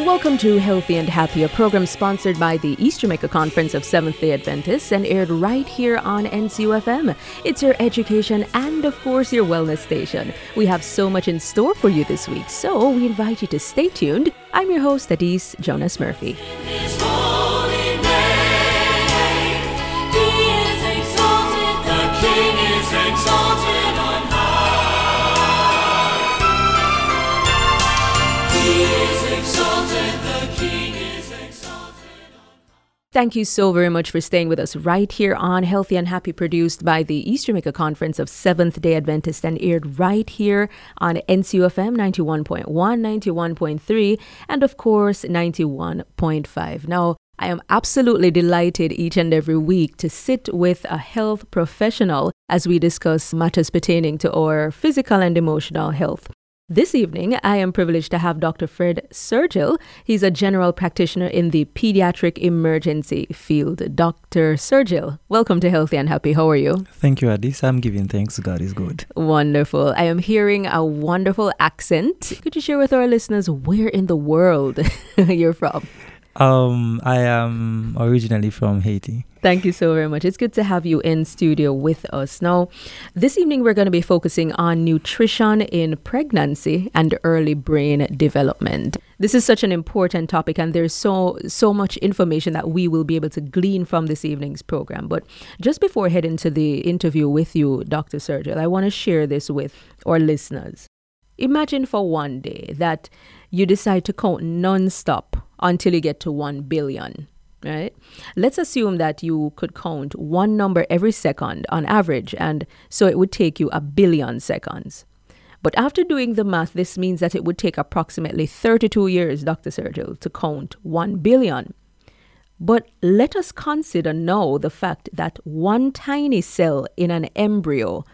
Welcome to Healthy and Happy, a program sponsored by the East Jamaica Conference of Seventh-day Adventists and aired right here on NCU FM. It's your education and, of course, your wellness station. We have so much in store for you this week, so we invite you to stay tuned. I'm your host, Adise Jonas Murphy. Thank you so very much for staying with us right here on Healthy and Happy, produced by the East Jamaica Conference of Seventh-day Adventists and aired right here on NCU FM 91.1, 91.3, and of course 91.5. Now, I am absolutely delighted each and every week to sit with a health professional as we discuss matters pertaining to our physical and emotional health. This evening, I am privileged to have Dr. Fred Sergile. He's a general practitioner in the pediatric emergency field. Dr. Sergile, welcome to Healthy and Happy. How are you? Thank you, Adise. I'm giving thanks. God is good. Wonderful. I am hearing a wonderful accent. Could you share with our listeners where in the world you're from? I am originally from Haiti. Thank you so very much. It's good to have you in studio with us. Now, this evening, we're going to be focusing on nutrition in pregnancy and early brain development. This is such an important topic, and there's so much information that we will be able to glean from this evening's program. But just before heading to the interview with you, Dr. Sergile, I want to share this with our listeners. Imagine for one day that you decide to count nonstop until you get to 1 billion, right? Let's assume that you could count one number every second on average, and so it would take you a billion seconds. But after doing the math, this means that it would take approximately 32 years, Dr. Sergile, to count 1 billion. But let us consider now the fact that one tiny cell in an embryo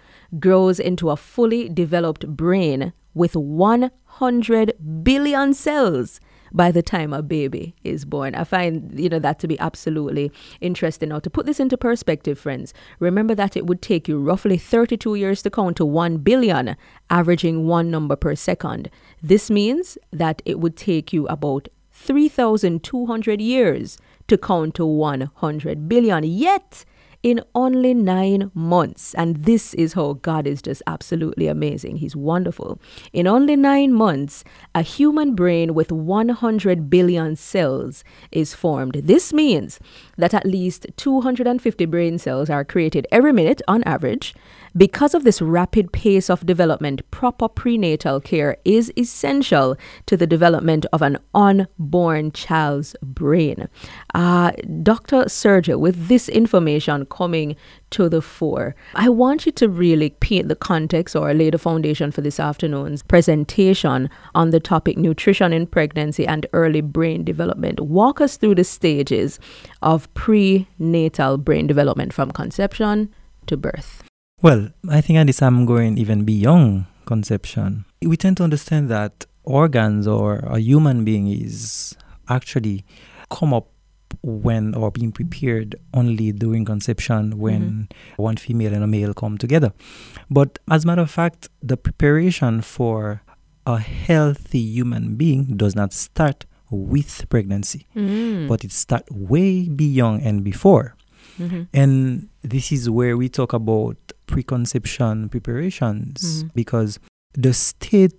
grows into a fully developed brain with 100 billion cells by the time a baby is born. I find, that to be absolutely interesting. Now, to put this into perspective, friends, remember that it would take you roughly 32 years to count to 1 billion, averaging one number per second. This means that it would take you about 3,200 years to count to 100 billion. Yet, in only 9 months, and this is how God is just absolutely amazing. He's wonderful. In only 9 months, a human brain with 100 billion cells is formed. This means that at least 250 brain cells are created every minute on average. Because of this rapid pace of development, proper prenatal care is essential to the development of an unborn child's brain. Dr. Sergile, with this information coming to the fore, I want you to really paint the context or lay the foundation for this afternoon's presentation on the topic nutrition in pregnancy and early brain development. Walk us through the stages of prenatal brain development from conception to birth. Well, I think at this I'm going even beyond conception. We tend to understand that organs or a human being is actually come up when or being prepared only during conception when one female and a male come together. But as a matter of fact, the preparation for a healthy human being does not start with pregnancy, but it starts way beyond and before. And this is where we talk about preconception preparations, because the state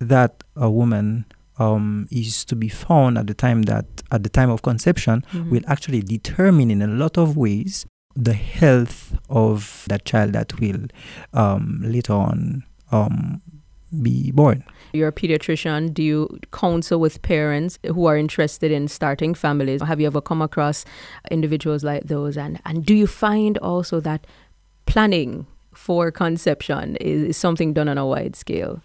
that a woman is to be found at the time of conception will actually determine in a lot of ways the health of that child that will later on be born. You're a pediatrician. Do you counsel with parents who are interested in starting families? Have you ever come across individuals like those? And do you find also that planning for conception is something done on a wide scale?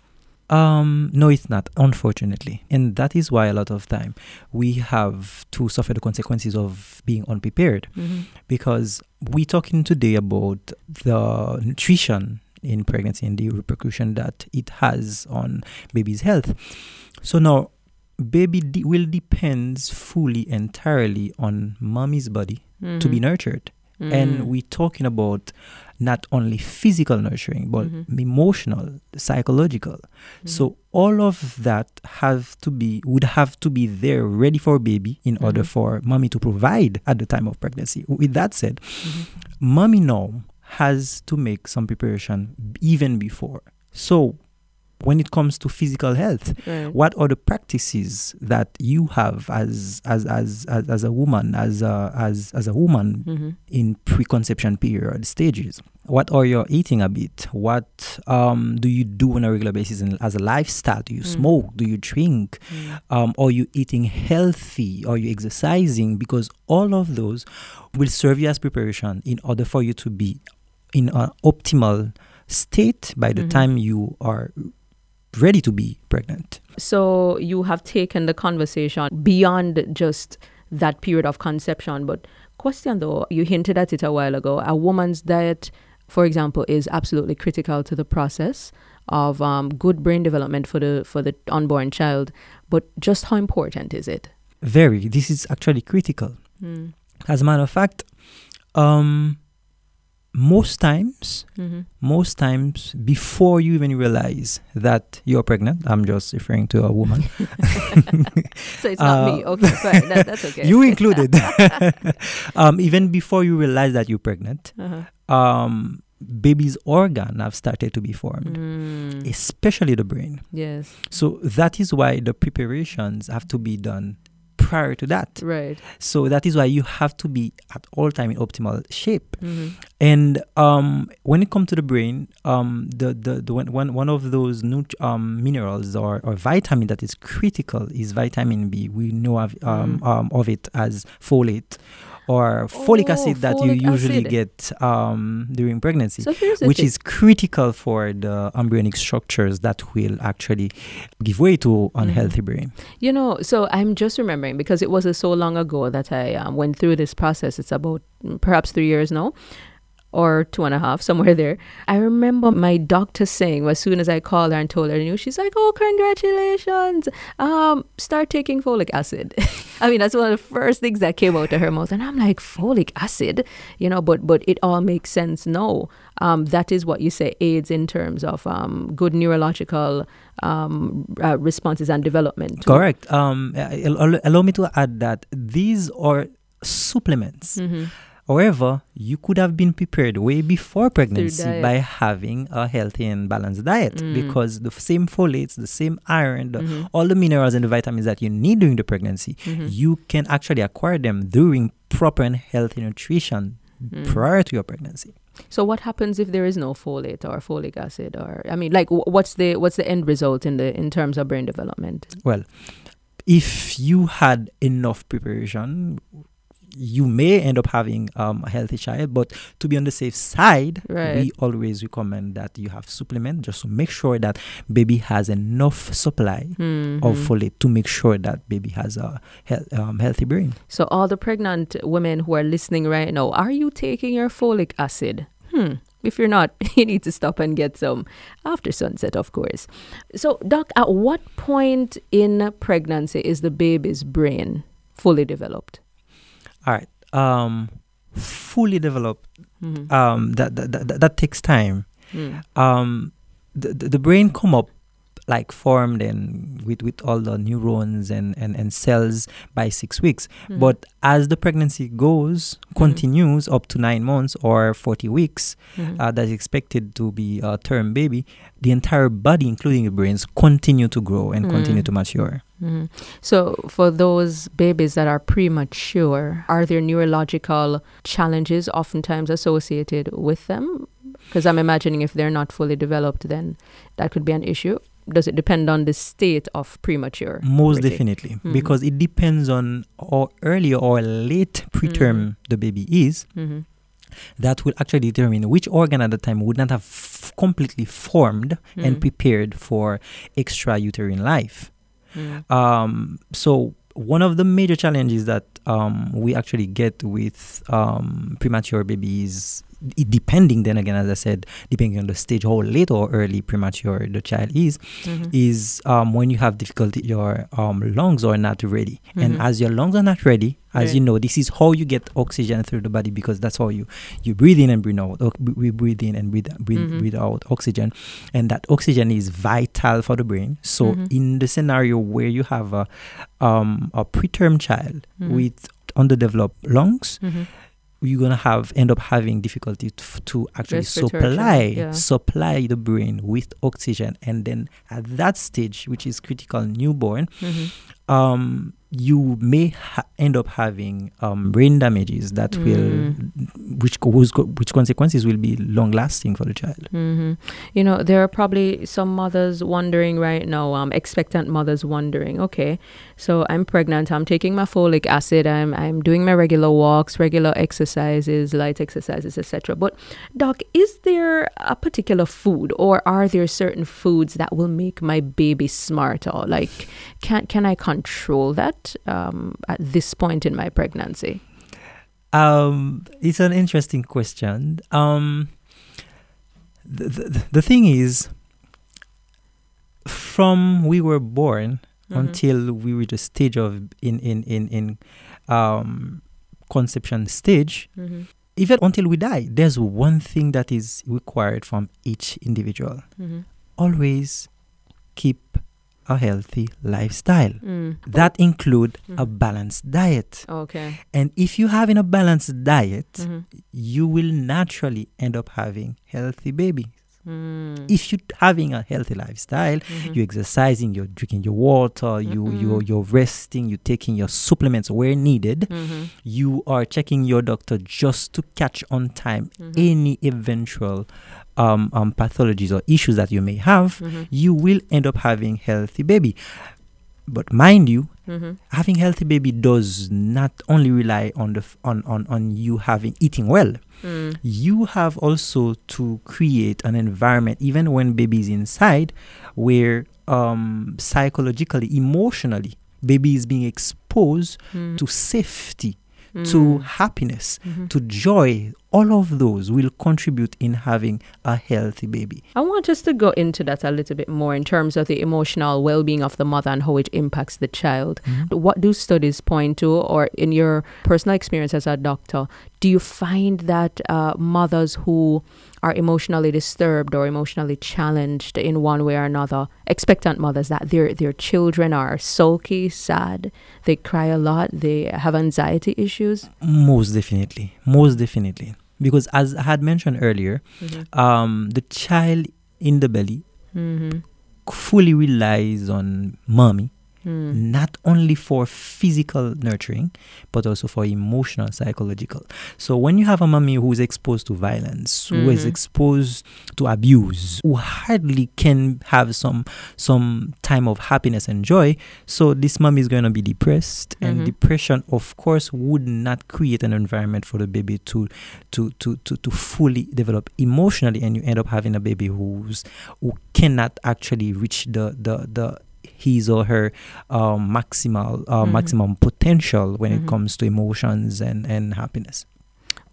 No, it's not, unfortunately. And that is why a lot of time we have to suffer the consequences of being unprepared, because we're talking today about the nutrition in pregnancy and the repercussion that it has on baby's health. So now, baby will depend fully, entirely on mommy's body mm-hmm. to be nurtured. Mm-hmm. And we're talking about not only physical nurturing, but mm-hmm. emotional, psychological. Mm-hmm. So all of that would have to be there ready for baby in mm-hmm. order for mommy to provide at the time of pregnancy. With that said, mm-hmm. mommy now has to make some preparation even before. So when it comes to physical health, right. what are the practices that you have as a woman mm-hmm. in preconception period stages? What are your eating habits? What do you do on a regular basis as a lifestyle? Do you smoke? Do you drink? Are you eating healthy? Are you exercising? Because all of those will serve you as preparation in order for you to be in an optimal state by the mm-hmm. time you are ready to be pregnant. So you have taken the conversation beyond just that period of conception. But question though, you hinted at it a while ago, a woman's diet, for example, is absolutely critical to the process of good brain development for the unborn child. But just how important is it? Very. This is actually critical. Mm. As a matter of fact, most times before you even realize that you're pregnant, I'm just referring to a woman. So it's not me. Okay, fine. That's okay. You included. Even before you realize that you're pregnant, uh-huh. Baby's organ have started to be formed, especially the brain. Yes. So that is why the preparations have to be done prior to that, right? So that is why you have to be at all time in optimal shape. Mm-hmm. And when it comes to the brain, the one of those minerals or vitamin that is critical is vitamin B. We know of it as folate or folic acid that you usually get during pregnancy, which is critical for the embryonic structures that will actually give way to unhealthy brain. You know, so I'm just remembering, because it was so long ago that I went through this process. It's about perhaps 3 years now, or 2.5, somewhere there. I remember my doctor saying, as soon as I called her and told her new, she's like, "Oh, congratulations. Start taking folic acid." I mean, that's one of the first things that came out of her mouth. And I'm like, folic acid? You know, but it all makes sense now. That is what you say aids in terms of good neurological responses and development. Correct. Allow me to add that these are supplements. Mm-hmm. However, you could have been prepared way before pregnancy by having a healthy and balanced diet, because the same folates, the same iron, all the minerals and the vitamins that you need during the pregnancy, you can actually acquire them during proper and healthy nutrition prior to your pregnancy. So what happens if there is no folate or folic acid, or what's the end result in terms of brain development? Well, if you had enough preparation, you may end up having a healthy child, but to be on the safe side, we always recommend that you have supplement just to make sure that baby has enough supply of folate to make sure that baby has a healthy brain. So all the pregnant women who are listening right now, are you taking your folic acid? If you're not, you need to stop and get some after sunset, of course. So, Doc, at what point in pregnancy is the baby's brain fully developed? All right, fully developed. That takes time. The brain come up like formed and with all the neurons and cells by 6 weeks. But as the pregnancy continues up to 9 months or 40 weeks, that's expected to be a term baby, the entire body, including the brains, continue to grow and continue to mature. So for those babies that are premature, are there neurological challenges oftentimes associated with them? Because I'm imagining if they're not fully developed, then that could be an issue. Does it depend on the state of premature? Most definitely, because it depends on how early or late preterm the baby is. That will actually determine which organ at the time would not have completely formed and prepared for extra uterine life. So one of the major challenges that we actually get with premature babies depending then again, as I said, depending on the stage, how late or early premature the child is, mm-hmm. is when you have difficulty, your lungs are not ready. Mm-hmm. And as your lungs are not ready, as you know, this is how you get oxygen through the body, because that's how you breathe in and breathe out. We breathe in and breathe mm-hmm. breathe out oxygen. And that oxygen is vital for the brain. So mm-hmm. in the scenario where you have a preterm child mm-hmm. with underdeveloped lungs, mm-hmm. you're going to end up having difficulty to actually supply the brain with oxygen. And then at that stage, which is critical newborn, mm-hmm. You may end up having brain damages that which consequences will be long lasting for the child. Mm-hmm. You know, there are probably some mothers wondering right now, expectant mothers wondering, okay, so I'm pregnant, I'm taking my folic acid, I'm doing my regular walks, regular exercises, light exercises, etc. But doc, is there a particular food, or are there certain foods that will make my baby smarter? Like, can I control that? At this point in my pregnancy? It's an interesting question. The thing is, from we were born mm-hmm. until we reach a stage of conception stage, mm-hmm. even until we die, there's one thing that is required from each individual. Mm-hmm. Always keep a healthy lifestyle. That include a balanced diet. Okay. And if you're having a balanced diet, mm-hmm. you will naturally end up having healthy babies. If you're having a healthy lifestyle, mm-hmm. you're exercising, you're drinking your water, mm-hmm. you're resting, you're taking your supplements where needed, mm-hmm. you are checking your doctor just to catch on time mm-hmm. any eventual pathologies or issues that you may have, mm-hmm. you will end up having healthy baby. But mind you, mm-hmm. having healthy baby does not only rely on you eating well. You have also to create an environment, even when baby is inside, where psychologically, emotionally, baby is being exposed to safety, to happiness, mm-hmm. to joy. All of those will contribute in having a healthy baby. I want us to go into that a little bit more in terms of the emotional well-being of the mother and how it impacts the child. Mm-hmm. What do studies point to, or in your personal experience as a doctor, do you find that mothers who are emotionally disturbed or emotionally challenged in one way or another, expectant mothers, that their children are sulky, sad, they cry a lot, they have anxiety issues? Most definitely. Because as I had mentioned earlier, mm-hmm. The child in the belly mm-hmm. fully relies on mommy, not only for physical nurturing, but also for emotional, psychological. So when you have a mommy who is exposed to violence, mm-hmm. who is exposed to abuse, who hardly can have some time of happiness and joy, so this mommy is going to be depressed, mm-hmm. and depression, of course, would not create an environment for the baby to fully develop emotionally, and you end up having a baby who cannot actually reach the his or her maximum potential when mm-hmm. it comes to emotions and happiness.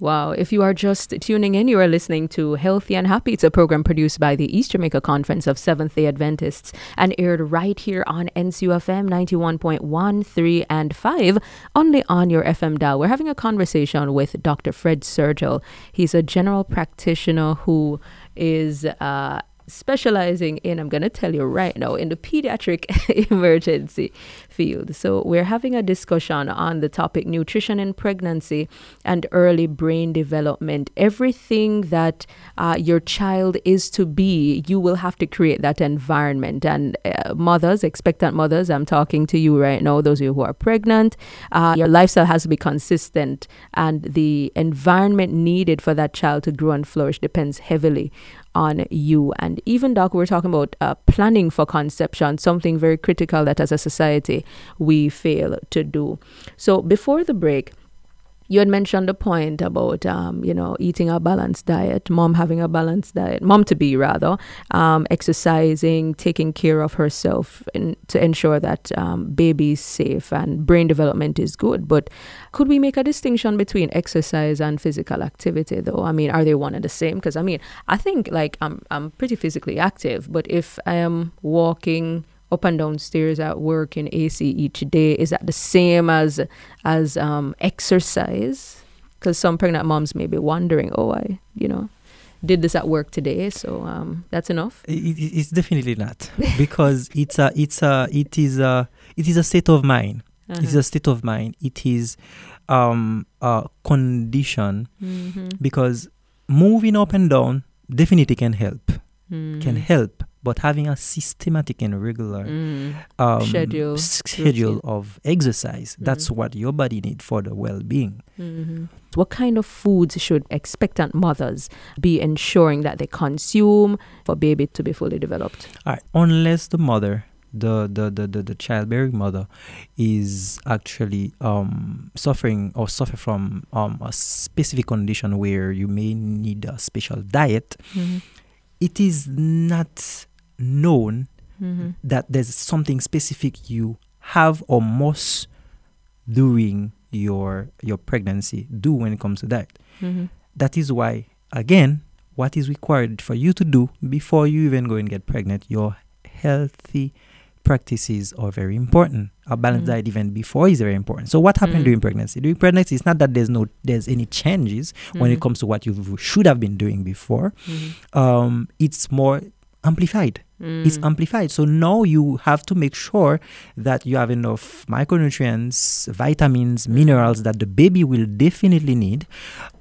Wow. If you are just tuning in, you are listening to Healthy and Happy. It's a program produced by the East Jamaica Conference of Seventh-day Adventists and aired right here on NCU FM 91.1, 3, and 5, only on your FM dial. We're having a conversation with Dr. Fred Sergile. He's a general practitioner who is specializing in, I'm going to tell you right now, in the pediatric emergency field. So we're having a discussion on the topic nutrition in pregnancy and early brain development. Everything that your child is to be, you will have to create that environment. And mothers, expectant mothers, I'm talking to you right now, those of you who are pregnant, your lifestyle has to be consistent, and the environment needed for that child to grow and flourish depends heavily on you. And even, Doc, we're talking about planning for conception, something very critical that as a society we fail to do. So before the break, You had mentioned the point about, eating a balanced diet, mom having a balanced diet, mom-to-be rather, exercising, taking care of herself to ensure that baby is safe and brain development is good. But could we make a distinction between exercise and physical activity, though? I mean, are they one and the same? Because, I think, I'm pretty physically active, but if I am walking up and down stairs at work in AC each day, is that the same as exercise? Because some pregnant moms may be wondering, I did this at work today, so that's enough. It's definitely not, because it is a state of mind. Uh-huh. It's a state of mind. It is a condition, mm-hmm. because moving up and down definitely can help. Mm-hmm. But having a systematic and regular schedule of exercise, mm-hmm. that's what your body needs for the well-being. Mm-hmm. What kind of foods should expectant mothers be ensuring that they consume for baby to be fully developed? All right. Unless the mother, the childbearing mother, is actually suffer from a specific condition where you may need a special diet, mm-hmm. it is not known mm-hmm. that there's something specific you have or must during your pregnancy do when it comes to diet. Mm-hmm. That is why, again, what is required for you to do before you even go and get pregnant, your healthy practices are very important. A balanced mm-hmm. diet even before is very important. So what happened mm-hmm. during pregnancy? During pregnancy, it's not that there's any changes mm-hmm. when it comes to what you should have been doing before. Mm-hmm. It's more amplified. Mm-hmm. It's amplified. So now you have to make sure that you have enough micronutrients, vitamins, mm-hmm. minerals that the baby will definitely need.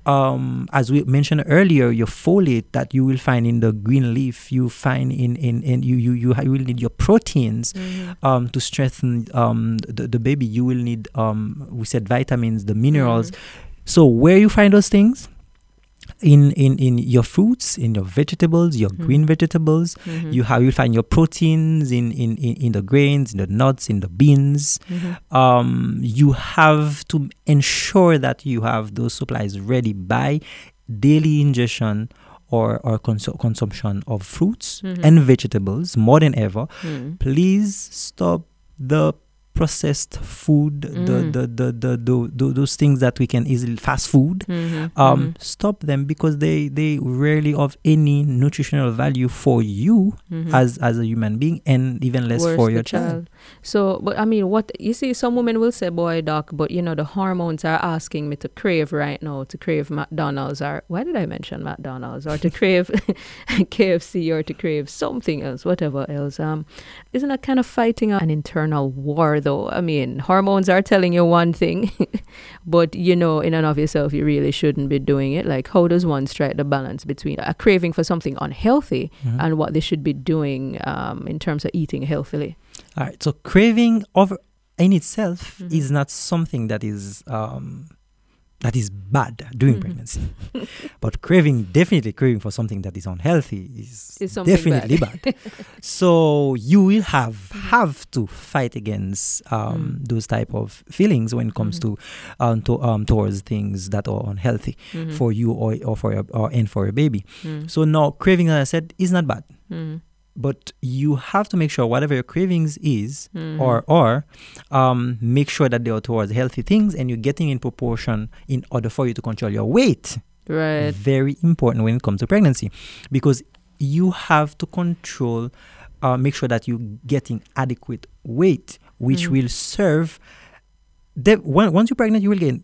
As we mentioned earlier, your folate that you will find in the green leaf, you find in you will need your proteins mm-hmm. To strengthen the baby. You will need we said vitamins, the minerals. Mm-hmm. So where you find those things? In your fruits, in your vegetables, your mm-hmm. green vegetables, mm-hmm. you'll find your proteins in the grains, in the nuts, in the beans. Mm-hmm. You have to ensure that you have those supplies ready by daily ingestion or consumption of fruits mm-hmm. and vegetables more than ever. Mm. Please stop the processed food, those things that we can easily fast food, mm-hmm. Stop them, because they rarely have any nutritional value for you mm-hmm. as a human being, and even less for your child. So, but what you see, some women will say, "Boy, doc, but the hormones are asking me to crave right now, to crave McDonald's, or why did I mention McDonald's, or to crave KFC, or to crave something else, whatever else." Isn't that kind of fighting an internal war? Though, hormones are telling you one thing, but in and of yourself, you really shouldn't be doing it. Like, how does one strike the balance between a craving for something unhealthy mm-hmm. and what they should be doing in terms of eating healthily? All right. So, craving in itself mm-hmm. is not something that is bad during mm-hmm. pregnancy, but definitely craving for something that is unhealthy is definitely bad. So you will have to fight against those type of feelings when it comes mm-hmm. to towards things that are unhealthy mm-hmm. for you or for your baby. Mm. So now, craving, as I said, is not bad, but you have to make sure whatever your cravings is mm-hmm. or make sure that they are towards healthy things, and you're getting in proportion in order for you to control your weight. Right. Very important when it comes to pregnancy, because you have to control, make sure that you're getting adequate weight, which mm-hmm. will serve. Once you're pregnant, you will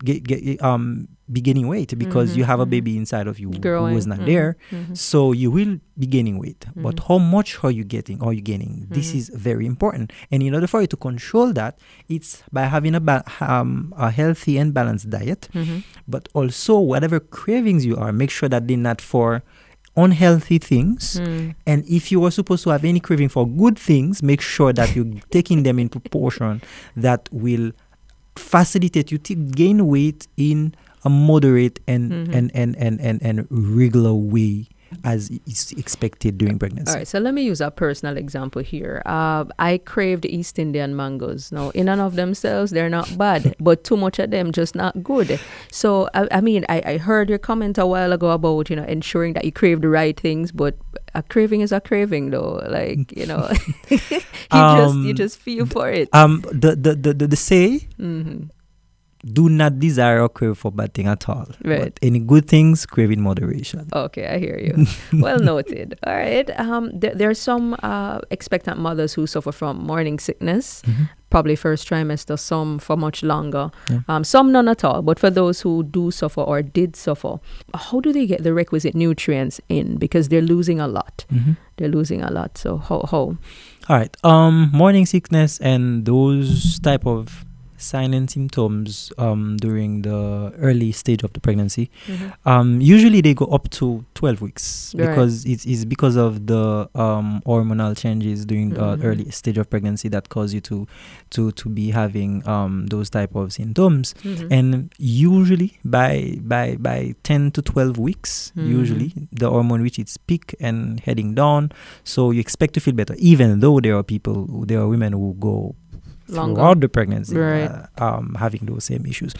be gaining weight, because mm-hmm. you have a baby inside of you who is not mm-hmm. there. Mm-hmm. So you will be gaining weight. Mm-hmm. But how much are you getting? Mm-hmm. This is very important. And in order for you to control that, it's by having a healthy and balanced diet. Mm-hmm. But also, whatever cravings you are, make sure that they're not for unhealthy things, and if you are supposed to have any craving for good things, make sure that you're taking them in proportion that will facilitate you to gain weight in a moderate and regular way as is expected during pregnancy. All right, so let me use a personal example here. I craved East Indian mangoes. Now, in and of themselves, they're not bad, but too much of them just not good. So, I heard your comment a while ago about, ensuring that you crave the right things, but a craving is a craving, though. Like, you just feel for it. The say... Mm-hmm. Do not desire or crave for bad thing at all. Right. But any good things, crave in moderation. Okay, I hear you. Well noted. All right. There are some expectant mothers who suffer from morning sickness, mm-hmm. probably first trimester, some for much longer, yeah. Some none at all. But for those who do suffer or did suffer, how do they get the requisite nutrients in? Because they're losing a lot. Mm-hmm. They're losing a lot. So how? All right. Morning sickness and those type of signs and symptoms during the early stage of the pregnancy, mm-hmm. Usually they go up to 12 weeks right. because it is because of the hormonal changes during the mm-hmm. early stage of pregnancy that cause you to be having those type of symptoms, mm-hmm. and usually by 10 to 12 weeks mm-hmm. usually the hormone reaches its peak and heading down, so you expect to feel better, even though there are women who go longer throughout the pregnancy, right. Having those same issues.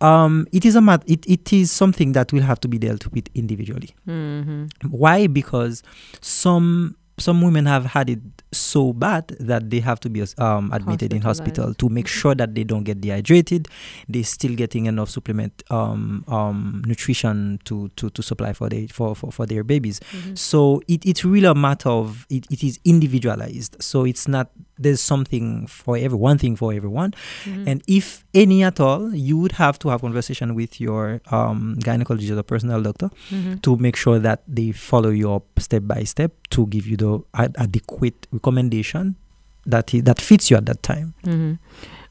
It is something that will have to be dealt with individually. Mm-hmm. Why? Because some women have had it so bad that they have to be admitted in hospital to make sure that they don't get dehydrated. They're still getting enough supplement nutrition to supply for their babies. Mm-hmm. So it's really a matter of it is individualized. So it's not there's something for everyone, mm-hmm. and if any at all, you would have to have conversation with your gynecologist or personal doctor mm-hmm. to make sure that they follow you up step by step to give you the adequate recommendation that fits you at that time. Mm-hmm.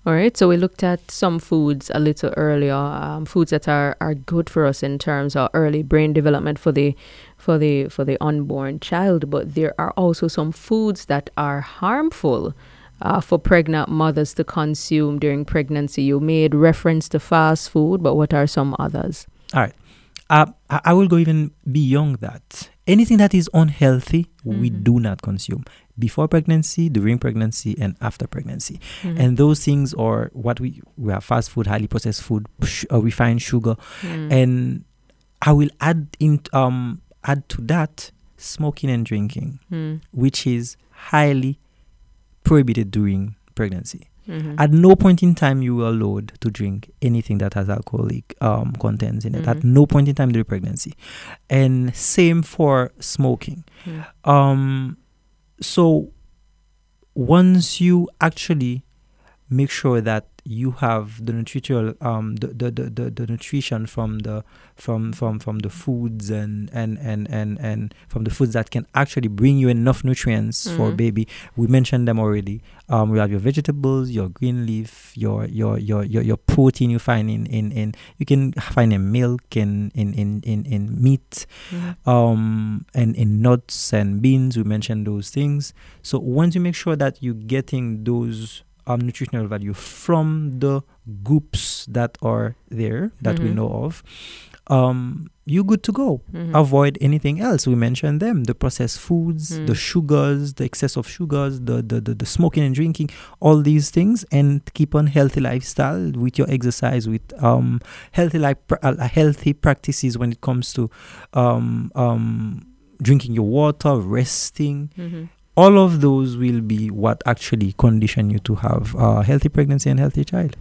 All right, so we looked at some foods a little earlier, foods that are good for us in terms of early brain development for the unborn child, but there are also some foods that are harmful for pregnant mothers to consume during pregnancy. You made reference to fast food, but what are some others? All right, I will go even beyond that. Anything that is unhealthy, mm-hmm. we do not consume before pregnancy, during pregnancy, and after pregnancy. Mm-hmm. And those things are what we have: fast food, highly processed food, refined sugar. Mm. And I will add to that smoking and drinking, which is highly prohibited during pregnancy. Mm-hmm. At no point in time you were allowed to drink anything that has alcoholic contents in it. Mm-hmm. At no point in time during pregnancy, and same for smoking. Yeah. So once you actually make sure that you have the nutritional the nutrition from the foods and from the foods that can actually bring you enough nutrients for baby. We mentioned them already. We have your vegetables, your green leaf, your protein you find in you can find in milk and in meat, and in nuts and beans. We mentioned those things. So once you make sure that you're getting those nutritional value from the groups that are there that we know of, you're good to go. Mm-hmm. Avoid anything else. We mentioned them: the processed foods, the sugars, the excess of sugars, the smoking and drinking, all these things, and keep on healthy lifestyle with your exercise, with healthy practices when it comes to drinking your water, resting. Mm-hmm. All of those will be what actually condition you to have a healthy pregnancy and healthy child.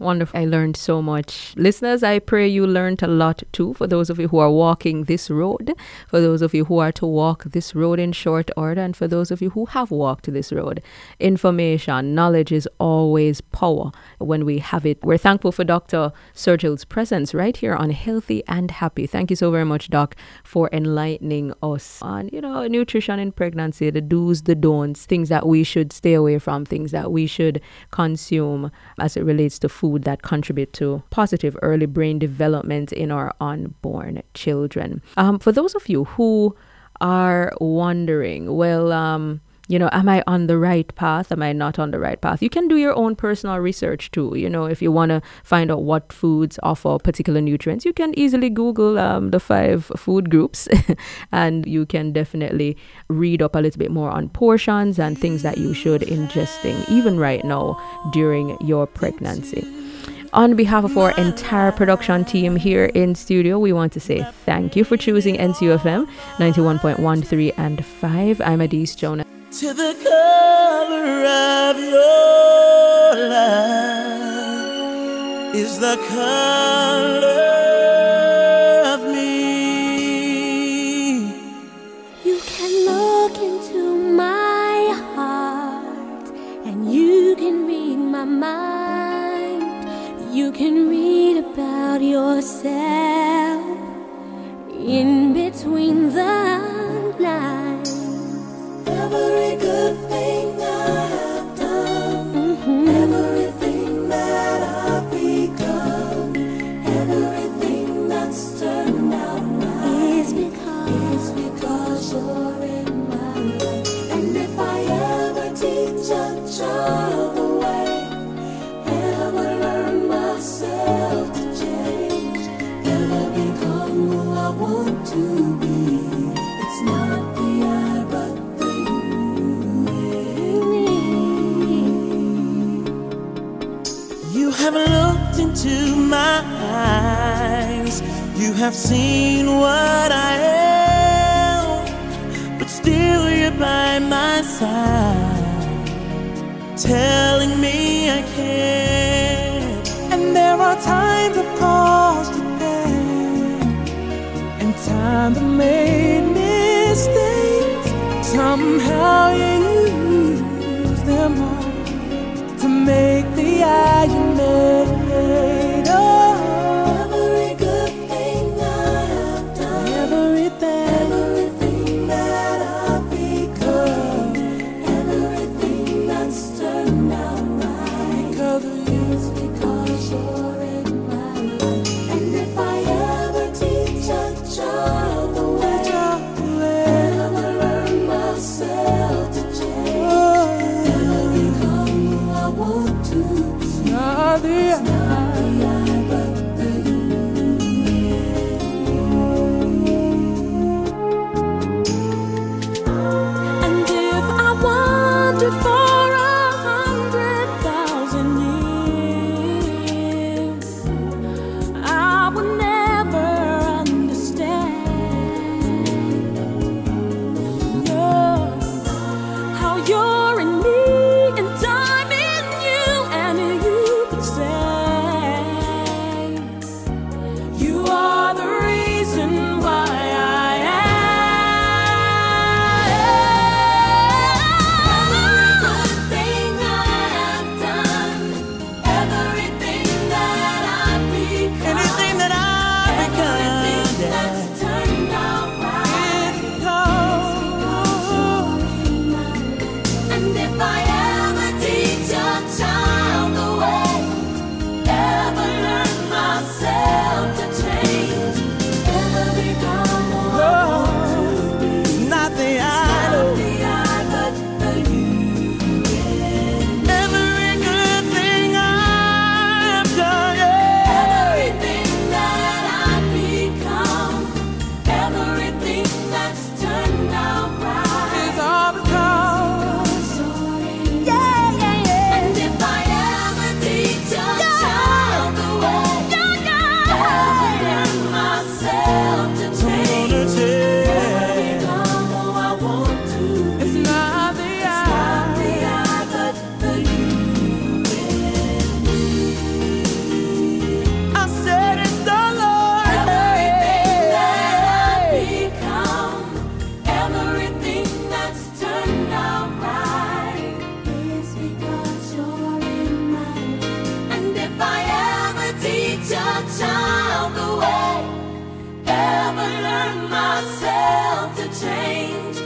Wonderful. I learned so much. Listeners, I pray you learned a lot too. For those of you who are walking this road, for those of you who are to walk this road in short order, and for those of you who have walked this road, information, knowledge is always power when we have it. We're thankful for Dr. Sergile's presence right here on Healthy and Happy. Thank you so very much, Doc, for enlightening us on, nutrition in pregnancy, the do's, the don'ts, things that we should stay away from, things that we should consume as it relates to food that contribute to positive early brain development in our unborn children. For those of you who are wondering, You know, am I on the right path? Am I not on the right path? You can do your own personal research too. You know, if you want to find out what foods offer particular nutrients, you can easily Google the 5 food groups and you can definitely read up a little bit more on portions and things that you should ingesting even right now during your pregnancy. On behalf of our entire production team here in studio, we want to say thank you for choosing NCU FM 91.13 and 5. I'm Adise Jonas. To the color of your life is the color of me. You can look into my heart and you can read my mind. You can read about yourself in between the lines. Every good thing that I've done, everything that I've become, everything that's turned out right is because you're in my life. And if I ever teach a child the way, ever learn myself to change, ever become who I want to be, it's not the I but you have looked into my eyes, you have seen what I am, but still you're by my side, telling me I can't. And there are times I've caused you pain, and times I've made mistakes. Somehow you use them all to make the eye you made. Oh. Every good thing that I've done, everything that I've become, everything that's turned out right is because you're in my life. And if I ever teach a child the way, ever learn myself to change, ever become who I want. It's not the I, but the you. And if I wandered for 100,000 years, I would never understand, no, how you're in me. Change.